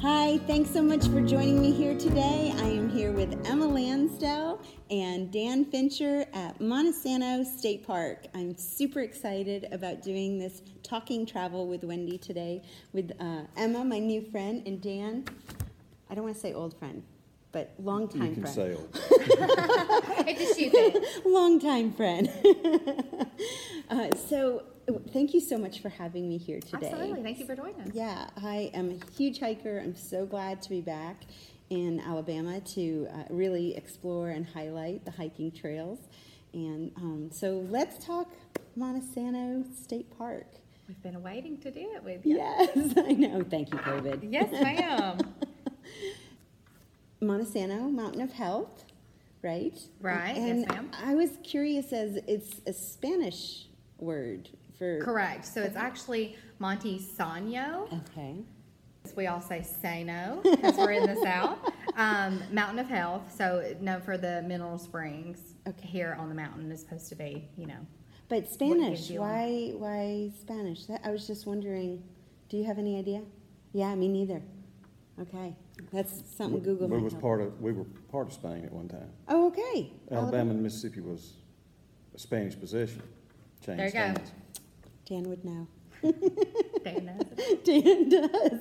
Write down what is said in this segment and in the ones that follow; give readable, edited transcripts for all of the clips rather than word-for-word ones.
Hi, thanks so much for joining me here today. I am here with Emma Lansdell and Dan Fincher at Monte Sano State Park. I'm super excited about doing this Talking Travel with Wendy today with Emma, my new friend, and Dan, I don't want to say old friend, but long-time friend. You can say old. Long-time friend. Thank you so much for having me here today. Absolutely. Thank you for joining us. Yeah, I am a huge hiker. I'm so glad to be back in Alabama to really explore and highlight the hiking trails. And so let's talk Monte Sano State Park. We've been waiting to do it with you. Yes, I know. Thank you, COVID. Yes, ma'am. Monte Sano, Mountain of Health, right? Right, and yes, ma'am. I was curious as it's a Spanish word. Correct. So it's actually Monte Sano. Okay. We all say Sano because we're in the South. Mountain of Health. So known for the mineral springs here on the mountain is supposed to be, you know. But Spanish. Why Spanish? I was just wondering. Do you have any idea? Yeah, me neither. Okay, that's something Google. We were part of Spain at one time. Oh, okay. Alabama and Mississippi was a Spanish possession. Changed there you Spanish. Go. Dan would know. Dan does.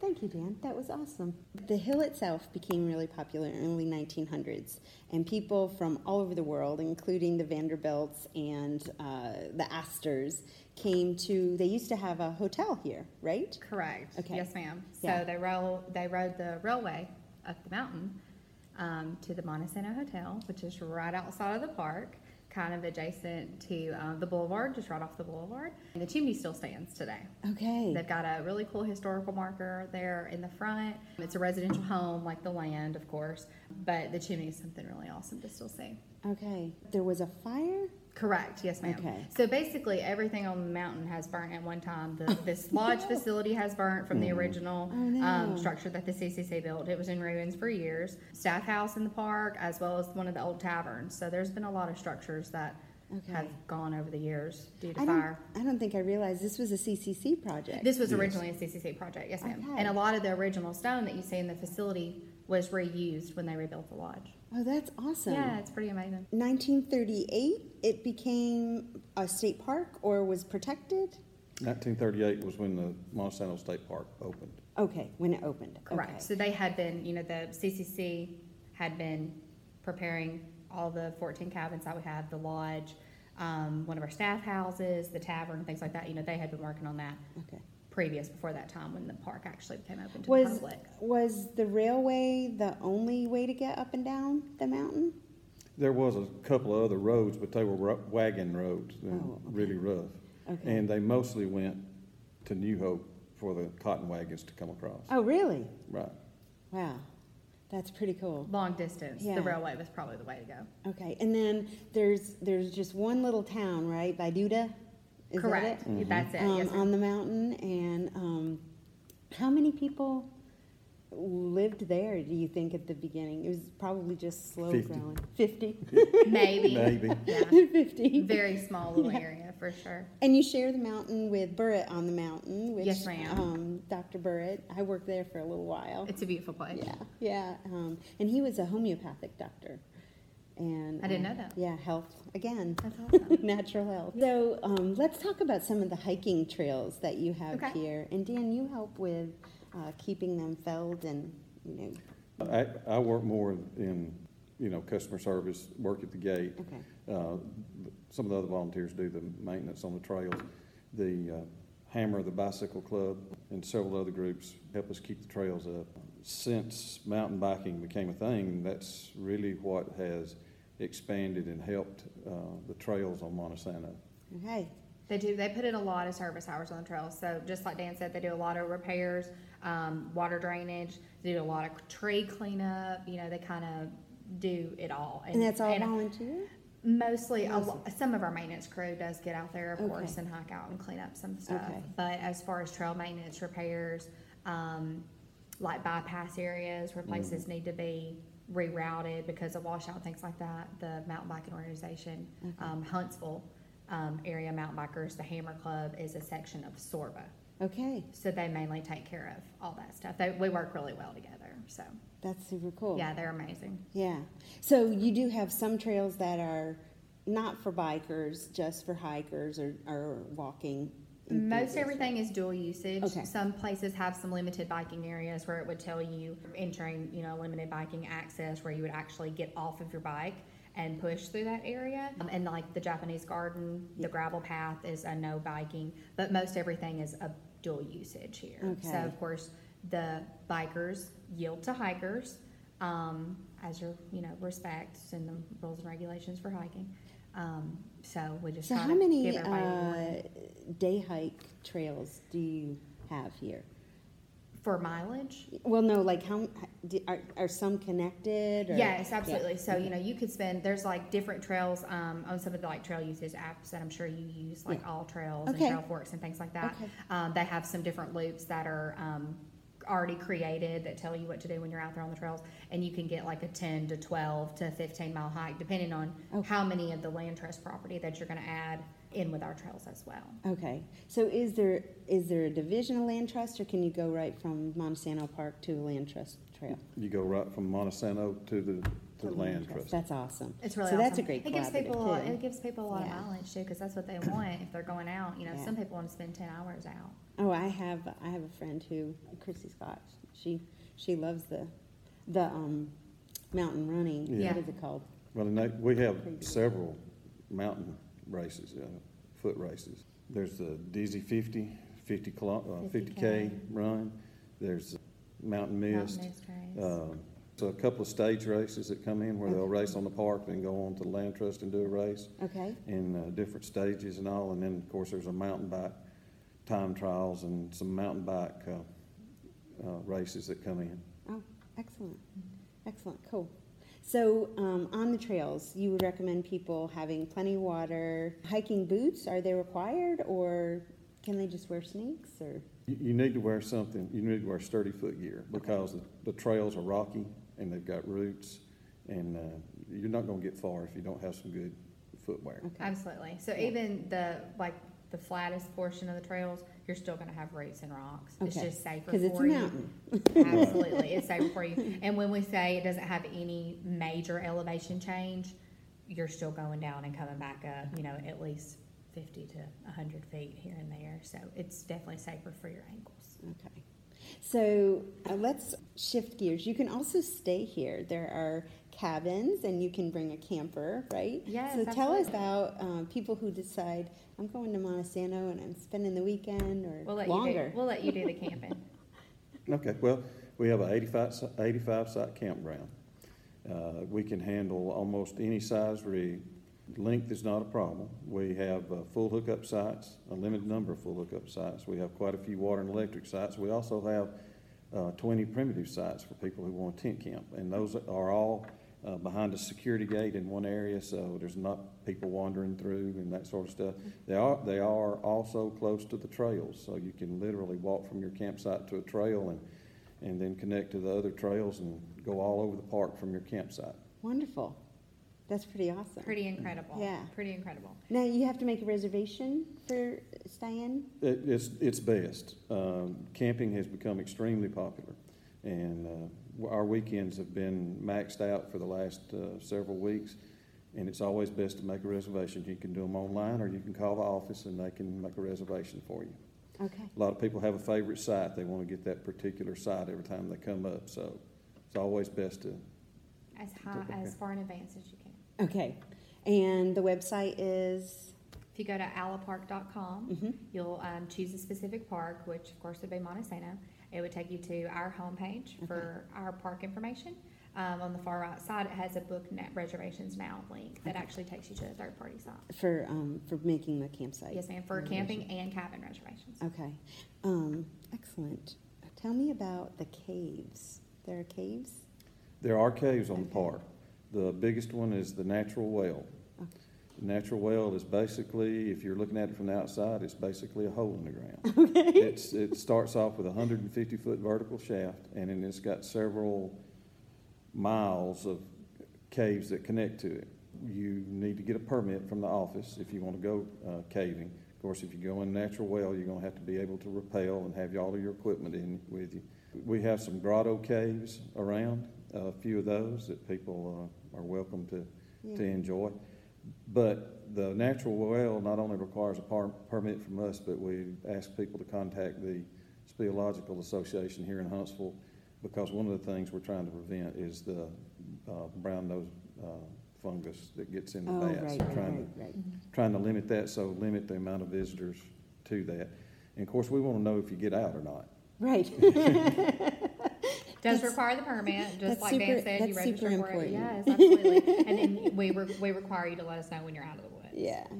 Thank you, Dan. That was awesome. The hill itself became really popular in the early 1900s, and people from all over the world, including the Vanderbilts and the Astors, came to. They used to have a hotel here, right? Correct. Okay. Yes, ma'am. Yeah. So they rode the railway up the mountain to the Monte Sano Hotel, which is right outside of the park. Kind of adjacent to the boulevard, just right off the boulevard. And the chimney still stands today. Okay. They've got a really cool historical marker there in the front. It's a residential home, like the land, of course, but the chimney is something really awesome to still see. Okay. There was a fire? Correct. Yes, ma'am. Okay. So basically everything on the mountain has burnt at one time. This lodge facility has burnt from the original structure that the CCC built. It was in ruins for years. Staff house in the park as well as one of the old taverns. So there's been a lot of structures that have gone over the years due to fire. I don't think I realized this was a CCC project. This was originally a CCC project. Yes, ma'am. Okay. And a lot of the original stone that you see in the facility was reused when they rebuilt the lodge. Oh, that's awesome. Yeah, it's pretty amazing. 1938, it became a state park or was protected? 1938 was when the Monte Sano State Park opened. Okay, when it opened. Correct. Okay. So they had been, the CCC had been preparing all the 14 cabins that we have, the lodge, one of our staff houses, the tavern, things like that. They had been working on that. Okay. Before that time when the park actually became open to the public. Was the railway the only way to get up and down the mountain? There was a couple of other roads, but they were wagon roads. They were really rough. Okay. And they mostly went to New Hope for the cotton wagons to come across. Oh, really? Right. Wow. That's pretty cool. Long distance. Yeah. The railway was probably the way to go. Okay. And then there's just one little town, right, Baiduta? Is correct. That it? Mm-hmm. That's it. Yes, on the mountain. And how many people lived there, do you think, at the beginning? It was probably just slow 50. Growing. 50? Maybe. Yeah. 50. Very small little area, for sure. And you share the mountain with Burritt on the mountain, which yes, ma'am. Dr. Burritt, I worked there for a little while. It's a beautiful place. Yeah. And he was a homeopathic doctor. And I didn't know that. Yeah, health again. That's awesome. Natural health. So let's talk about some of the hiking trails that you have here. And Dan, you help with keeping them felled, and I work more in customer service, work at the gate. Okay. Some of the other volunteers do the maintenance on the trails. The Hammer, the Bicycle Club, and several other groups help us keep the trails up. Since mountain biking became a thing, that's really what has expanded and helped the trails on Monte Sano. Okay. They do. They put in a lot of service hours on the trails. So just like Dan said, they do a lot of repairs, water drainage. They do a lot of tree cleanup. They kind of do it all. And that's all volunteer? Mostly, some of our maintenance crew does get out there, of course, and hike out and clean up some stuff. But as far as trail maintenance repairs, like bypass areas where places need to be rerouted because of washout, things like that, the mountain biking organization, Huntsville area mountain bikers, the Hammer Club is a section of Sorba. Okay. So they mainly take care of all that stuff. We work really well together, so. That's super cool. Yeah, they're amazing. Yeah. So you do have some trails that are not for bikers, just for hikers or walking. Most everything is dual usage. Okay. Some places have some limited biking areas where it would tell you entering, limited biking access where you would actually get off of your bike and push through that area. And like the Japanese garden, the gravel path is a no biking, but most everything is a dual usage here. Okay. So of course, the bikers yield to hikers as your, respects and the rules and regulations for hiking. So we just try to give everybody one. Day hike trails do you have here? For mileage? Well, no, like are some connected? Or? Yes, absolutely. Yeah. So, you could spend, there's like different trails on some of the like trail usage apps that I'm sure you use, like AllTrails and Trail Forks and things like that. Okay. They have some different loops that are already created that tell you what to do when you're out there on the trails. And you can get like a 10 to 12 to 15 mile hike, depending on how many of the land trust property that you're going to add in with our trails as well. Okay. So is there a division of land trust, or can you go right from Monte Sano Park to the land trust trail? You go right from Monte Sano to the land trust. That's awesome. It's really awesome. That's a great collaborative. It gives people a lot of mileage too, because that's what they want if they're going out. Some people want to spend 10 hours out. Oh, I have a friend who, Chrissy Scott, she loves the mountain running. Yeah. What is it called? Well, we have several mountain races, foot races. There's the DZ50, 50K run. There's Mountain Mist. So a couple of stage races that come in where they'll race on the park, then go on to the land trust and do a race. Okay. In different stages and all. And then, of course, there's a mountain bike time trials and some mountain bike races that come in. Oh, excellent. Excellent. Cool. So on the trails, you would recommend people having plenty of water. Hiking boots, are they required, or can they just wear sneaks? Or you need to wear something. You need to wear sturdy footgear because the trails are rocky and they've got roots, and you're not going to get far if you don't have some good footwear. Okay. Absolutely. So even the flattest portion of the trails, you're still going to have roots and rocks. Okay. It's just safer for you. Because it's a mountain. Absolutely. It's safer for you. And when we say it doesn't have any major elevation change, you're still going down and coming back up, at least 50 to 100 feet here and there. So it's definitely safer for your ankles. Okay. So let's shift gears. You can also stay here. There are cabins, and you can bring a camper, right? Yes, so tell us about people who decide, I'm going to Monte Sano and I'm spending the weekend or longer. We'll let you do the camping. Okay. Well, we have an 85-site campground. We can handle almost any size rig. Length is not a problem. We have full hookup sites, a limited number of full hookup sites. We have quite a few water and electric sites. We also have 20 primitive sites for people who want to tent camp, and those are all behind a security gate in one area, so there's not people wandering through and that sort of stuff. They are also close to the trails, so you can literally walk from your campsite to a trail and then connect to the other trails and go all over the park from your campsite. Wonderful. That's pretty awesome. Pretty incredible. Yeah. Pretty incredible. Now, you have to make a reservation for staying? It's best. Camping has become extremely popular, and our weekends have been maxed out for the last several weeks, and it's always best to make a reservation. You can do them online, or you can call the office, and they can make a reservation for you. Okay. A lot of people have a favorite site. They want to get that particular site every time they come up, so it's always best to... As far in advance as you can. Okay, and the website is? If you go to allapark.com, you'll choose a specific park, which of course would be Monte Sano. It would take you to our homepage for our park information. On the far right side, it has a book net reservations now link that actually takes you to a third party site. For making the campsite? Yes, ma'am, for camping and cabin reservations. Okay, excellent. Tell me about the caves. There are caves? There are caves on the park. The biggest one is the Natural Well. Okay. Natural well is basically, if you're looking at it from the outside, it's basically a hole in the ground. Okay. It starts off with a 150-foot vertical shaft, and then it's got several miles of caves that connect to it. You need to get a permit from the office if you want to go caving. Of course, if you go in natural well, you're going to have to be able to rappel and have all of your equipment in with you. We have some grotto caves around, a few of those that people are welcome to enjoy. But the natural well not only requires a permit from us, but we ask people to contact the Speological Association here in Huntsville, because one of the things we're trying to prevent is the brown-nosed fungus that gets in the bass. Trying to limit that, so limit the amount of visitors to that. And, of course, we want to know if you get out or not. Right. Does require the permit, just like Dan said, you register for it. Yes, absolutely. And then we require you to let us know when you're out of the woods.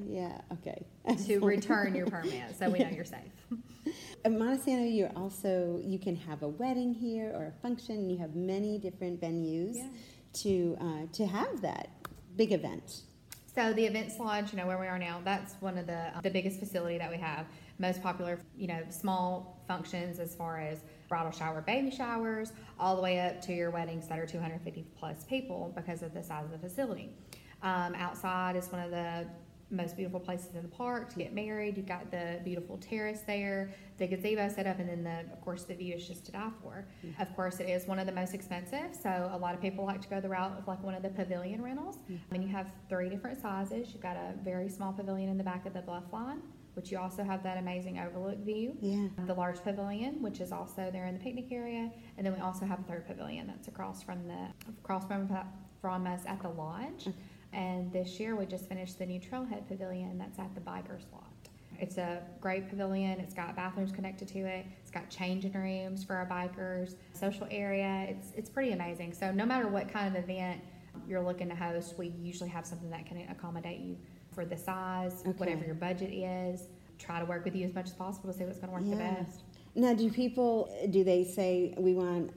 Yeah, okay. Absolutely. To return your permit so we know you're safe. At Monte Sano, you can have a wedding here or a function. You have many different venues to have that big event. So the Events Lodge, where we are now, that's one of the biggest facility that we have. Most popular, small functions as far as bridal shower, baby showers, all the way up to your weddings that are 250 plus people because of the size of the facility. Outside is one of the most beautiful places in the park to get married. You've got the beautiful terrace there, the gazebo set up, and then, of course, the view is just to die for. Mm-hmm. Of course, it is one of the most expensive, so a lot of people like to go the route of one of the pavilion rentals. Mm-hmm. And you have three different sizes. You've got a very small pavilion in the back of the bluff line, which you also have that amazing overlook view. Yeah. The large pavilion, which is also there in the picnic area, and then we also have a third pavilion that's across from us at the lodge. Okay. And this year we just finished the new Trailhead Pavilion that's at the Biker's Lot. It's a great pavilion. It's got bathrooms connected to it. It's got changing rooms for our bikers, social area. It's pretty amazing. So no matter what kind of event you're looking to host, we usually have something that can accommodate you for the size, whatever your budget is. Try to work with you as much as possible to see what's going to work the best. Now, do they say we want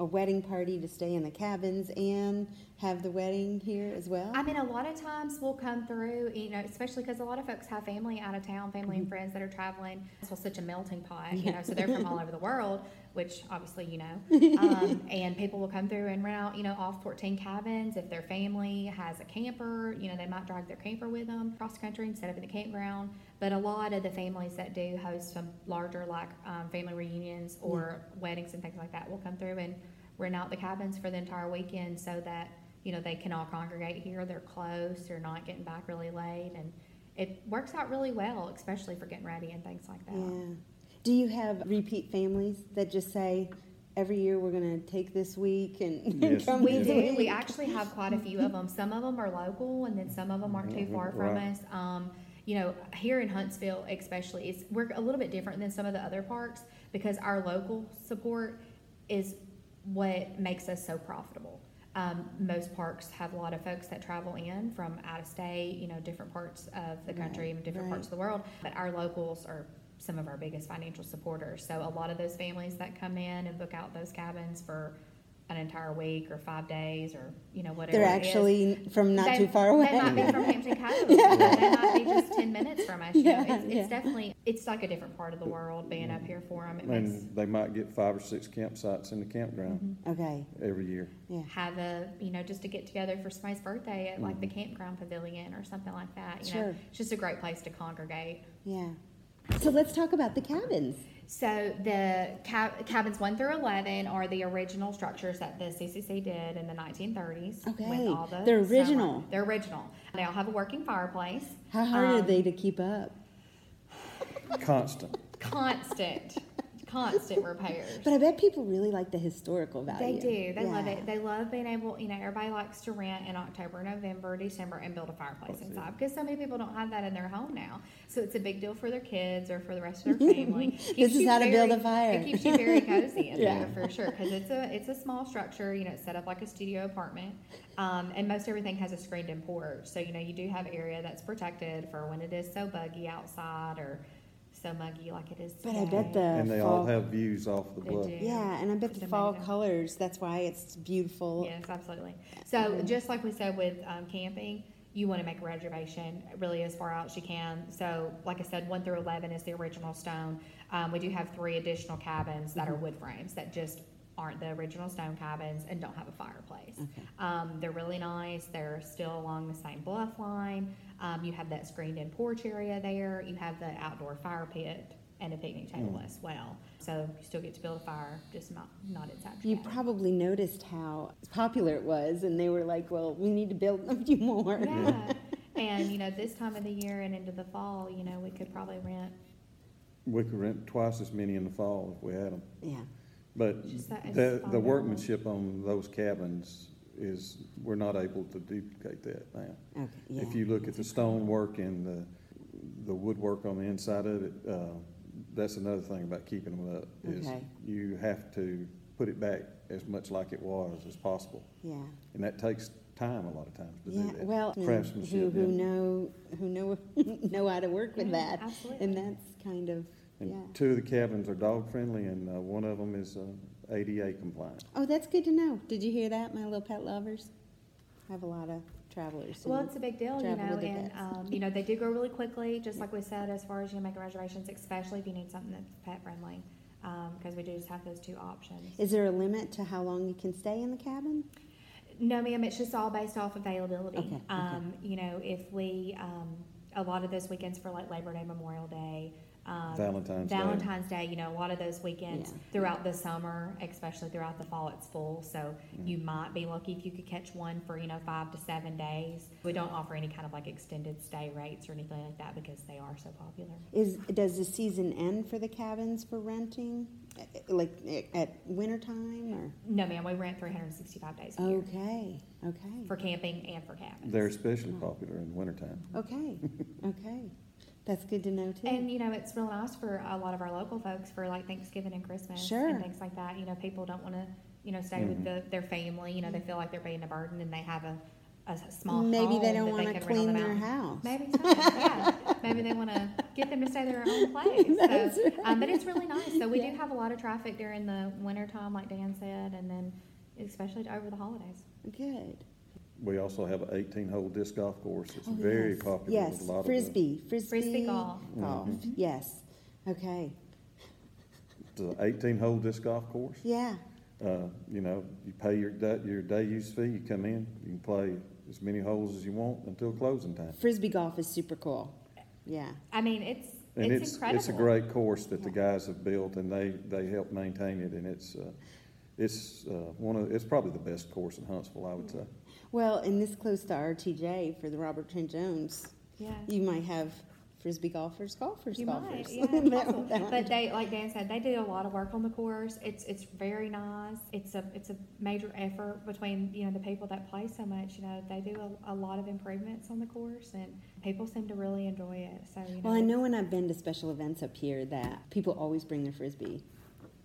a wedding party to stay in the cabins and have the wedding here as well? I mean, a lot of times we'll come through, especially because a lot of folks have family out of town, family and friends that are traveling. It's such a melting pot, so they're from all over the world, which obviously and people will come through and rent out, off 14 cabins. If their family has a camper, they might drag their camper with them across the country and set up in the campground. But a lot of the families that do host some larger, family reunions or weddings and things like that will come through and rent out the cabins for the entire weekend so that, they can all congregate here. They're close. They're not getting back really late. And it works out really well, especially for getting ready and things like that. Yeah. Do you have repeat families that just say, every year we're going to take this week and come with it? We do. We actually have quite a few of them. Some of them are local, and then some of them aren't too far from us. Here in Huntsville especially, we're a little bit different than some of the other parks because our local support is what makes us so profitable. Most parks have a lot of folks that travel in from out of state, different parts of the country and different parts of the world. But our locals are some of our biggest financial supporters. So a lot of those families that come in and book out those cabins for an entire week or 5 days or whatever. They're actually from too far away. They might be from Hampton Cove. They might be just 10 minutes from us. It's definitely like a different part of the world being up here for them. They might get 5 or 6 campsites in the campground. Mm-hmm. Okay. Every year. Yeah. Have a just to get together for somebody's birthday at the campground pavilion or something like that. It's just a great place to congregate. Yeah. So let's talk about the cabins. So the cabins 1 through 11 are the original structures that the CCC did in the 1930s. Okay, with all the they're original. They all have a working fireplace. How hard are they to keep up? Constant repairs. But I bet people really like the historical value. They do. They love it. They love being able, everybody likes to rent in October, November, December and build a fireplace inside because so many people don't have that in their home now. So it's a big deal for their kids or for the rest of their family. This is how to build a fire. It keeps you very cozy in there for sure because it's a small structure. It's set up like a studio apartment. And most everything has a screened-in porch. So, you do have area that's protected for when it is so buggy outside or so muggy like it is today. But I bet all have views off the bluff. Yeah, and I bet the fall colors, that's why it's beautiful. Yes, absolutely. So just like we said with camping, you want to make a reservation really as far out as you can. So like I said, 1 through 11 is the original stone. We do have 3 additional cabins that are wood frames that just aren't the original stone cabins and don't have a fireplace. Okay. They're really nice. They're still along the same bluff line. You have that screened-in porch area there. You have the outdoor fire pit and a picnic table as well. So you still get to build a fire, just not inside your cabin. Probably noticed how popular it was, and they were like, well, we need to build a few more. Yeah, and, you know, this time of the year and into the fall, you know, we could probably rent. We could rent twice as many in the fall if we had them. Yeah. But the workmanship on those cabins is, we're not able to duplicate that now. Okay, yeah. If you look at the stone work and the woodwork on the inside of it, that's another thing about keeping them up, is you have to put it back as much like it was as possible. Yeah. And that takes time a lot of times to do that. Well, craftsmanship. Who know how to work with that. Absolutely. And that's kind of... And 2 of the cabins are dog-friendly, and 1 of them is ADA compliant. Oh, that's good to know. Did you hear that, my little pet lovers? I have a lot of travelers. Well, it's a big deal, you know, and, they do grow really quickly, just like we said, as far as you make reservations, especially if you need something that's pet-friendly, because we do just have those 2 options. Is there a limit to how long you can stay in the cabin? No, ma'am. It's just all based off availability. Okay. You know, if we, a lot of those weekends for, like, Labor Day, Memorial Day, Valentine's Day, you know, a lot of those weekends throughout the summer, especially throughout the fall, it's full. So you might be lucky if you could catch one for, 5 to 7 days. We don't offer any kind of like extended stay rates or anything like that because they are so popular. Does the season end for the cabins for renting? Like at winter time, or? No, ma'am, we rent 365 days a year. Okay. For camping and for cabins. They're especially popular in wintertime. Okay. That's good to know, too. And, it's real nice for a lot of our local folks for, like, Thanksgiving and Christmas and things like that. You know, people don't want to, stay with their family. You know, they feel like they're being a burden, and they have a small home they don't want to clean their house. Maybe so, Maybe they want to get them to stay their own place. So, but it's really nice. So we do have a lot of traffic during the wintertime, like Dan said, and then especially over the holidays. Good. We also have an 18-hole disc golf course that's very popular with a lot of Frisbee golf. Mm-hmm. Yes. Okay. It's an 18-hole disc golf course. Yeah. You pay your day use fee, you come in, you can play as many holes as you want until closing time. Frisbee golf is super cool. Yeah. I mean, it's incredible. It's a great course that the guys have built, and they help maintain it, and it's probably the best course in Huntsville, I would say. Well, and this close to RTJ for the Robert Trent Jones, you might have Frisbee golfers. You might, yeah. But they, like Dan said, they do a lot of work on the course. It's very nice. It's a major effort between the people that play so much. They do a lot of improvements on the course, and people seem to really enjoy it. So I know when I've been to special events up here that people always bring their Frisbee.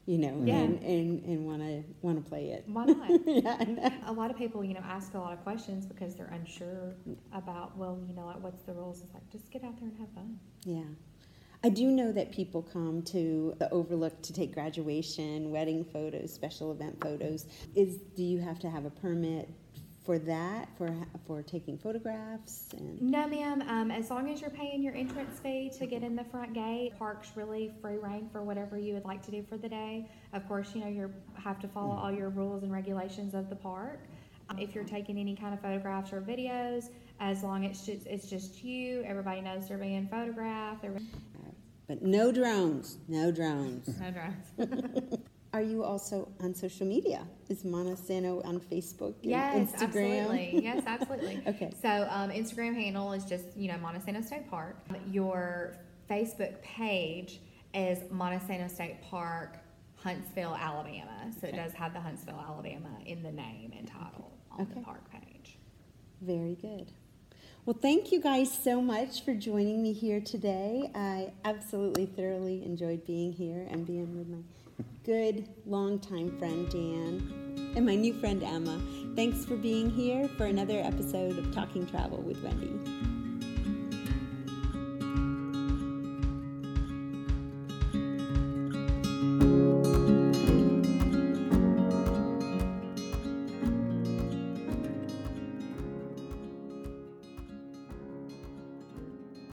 And want to play it. Why not? A lot of people, ask a lot of questions because they're unsure about, like, what's the rules? It's like, just get out there and have fun. Yeah. I do know that people come to the Overlook to take graduation, wedding photos, special event photos. Do you have to have a permit for that, for taking photographs? No, ma'am. As long as you're paying your entrance fee to get in the front gate, park's really free reign for whatever you would like to do for the day. Of course, you have to follow all your rules and regulations of the park. If you're taking any kind of photographs or videos, as long as it's just you, everybody knows they're being photographed. But no drones. Are you also on social media? Is Monte Sano on Facebook and Instagram? Yes, absolutely. Okay. So Instagram handle is just, Monte Sano State Park. Your Facebook page is Monte Sano State Park, Huntsville, Alabama. So it does have the Huntsville, Alabama in the name and title on the park page. Very good. Well, thank you guys so much for joining me here today. I absolutely thoroughly enjoyed being here and being with my good longtime friend Dan and my new friend Emma. Thanks for being here for another episode of Talking Travel with Wendy.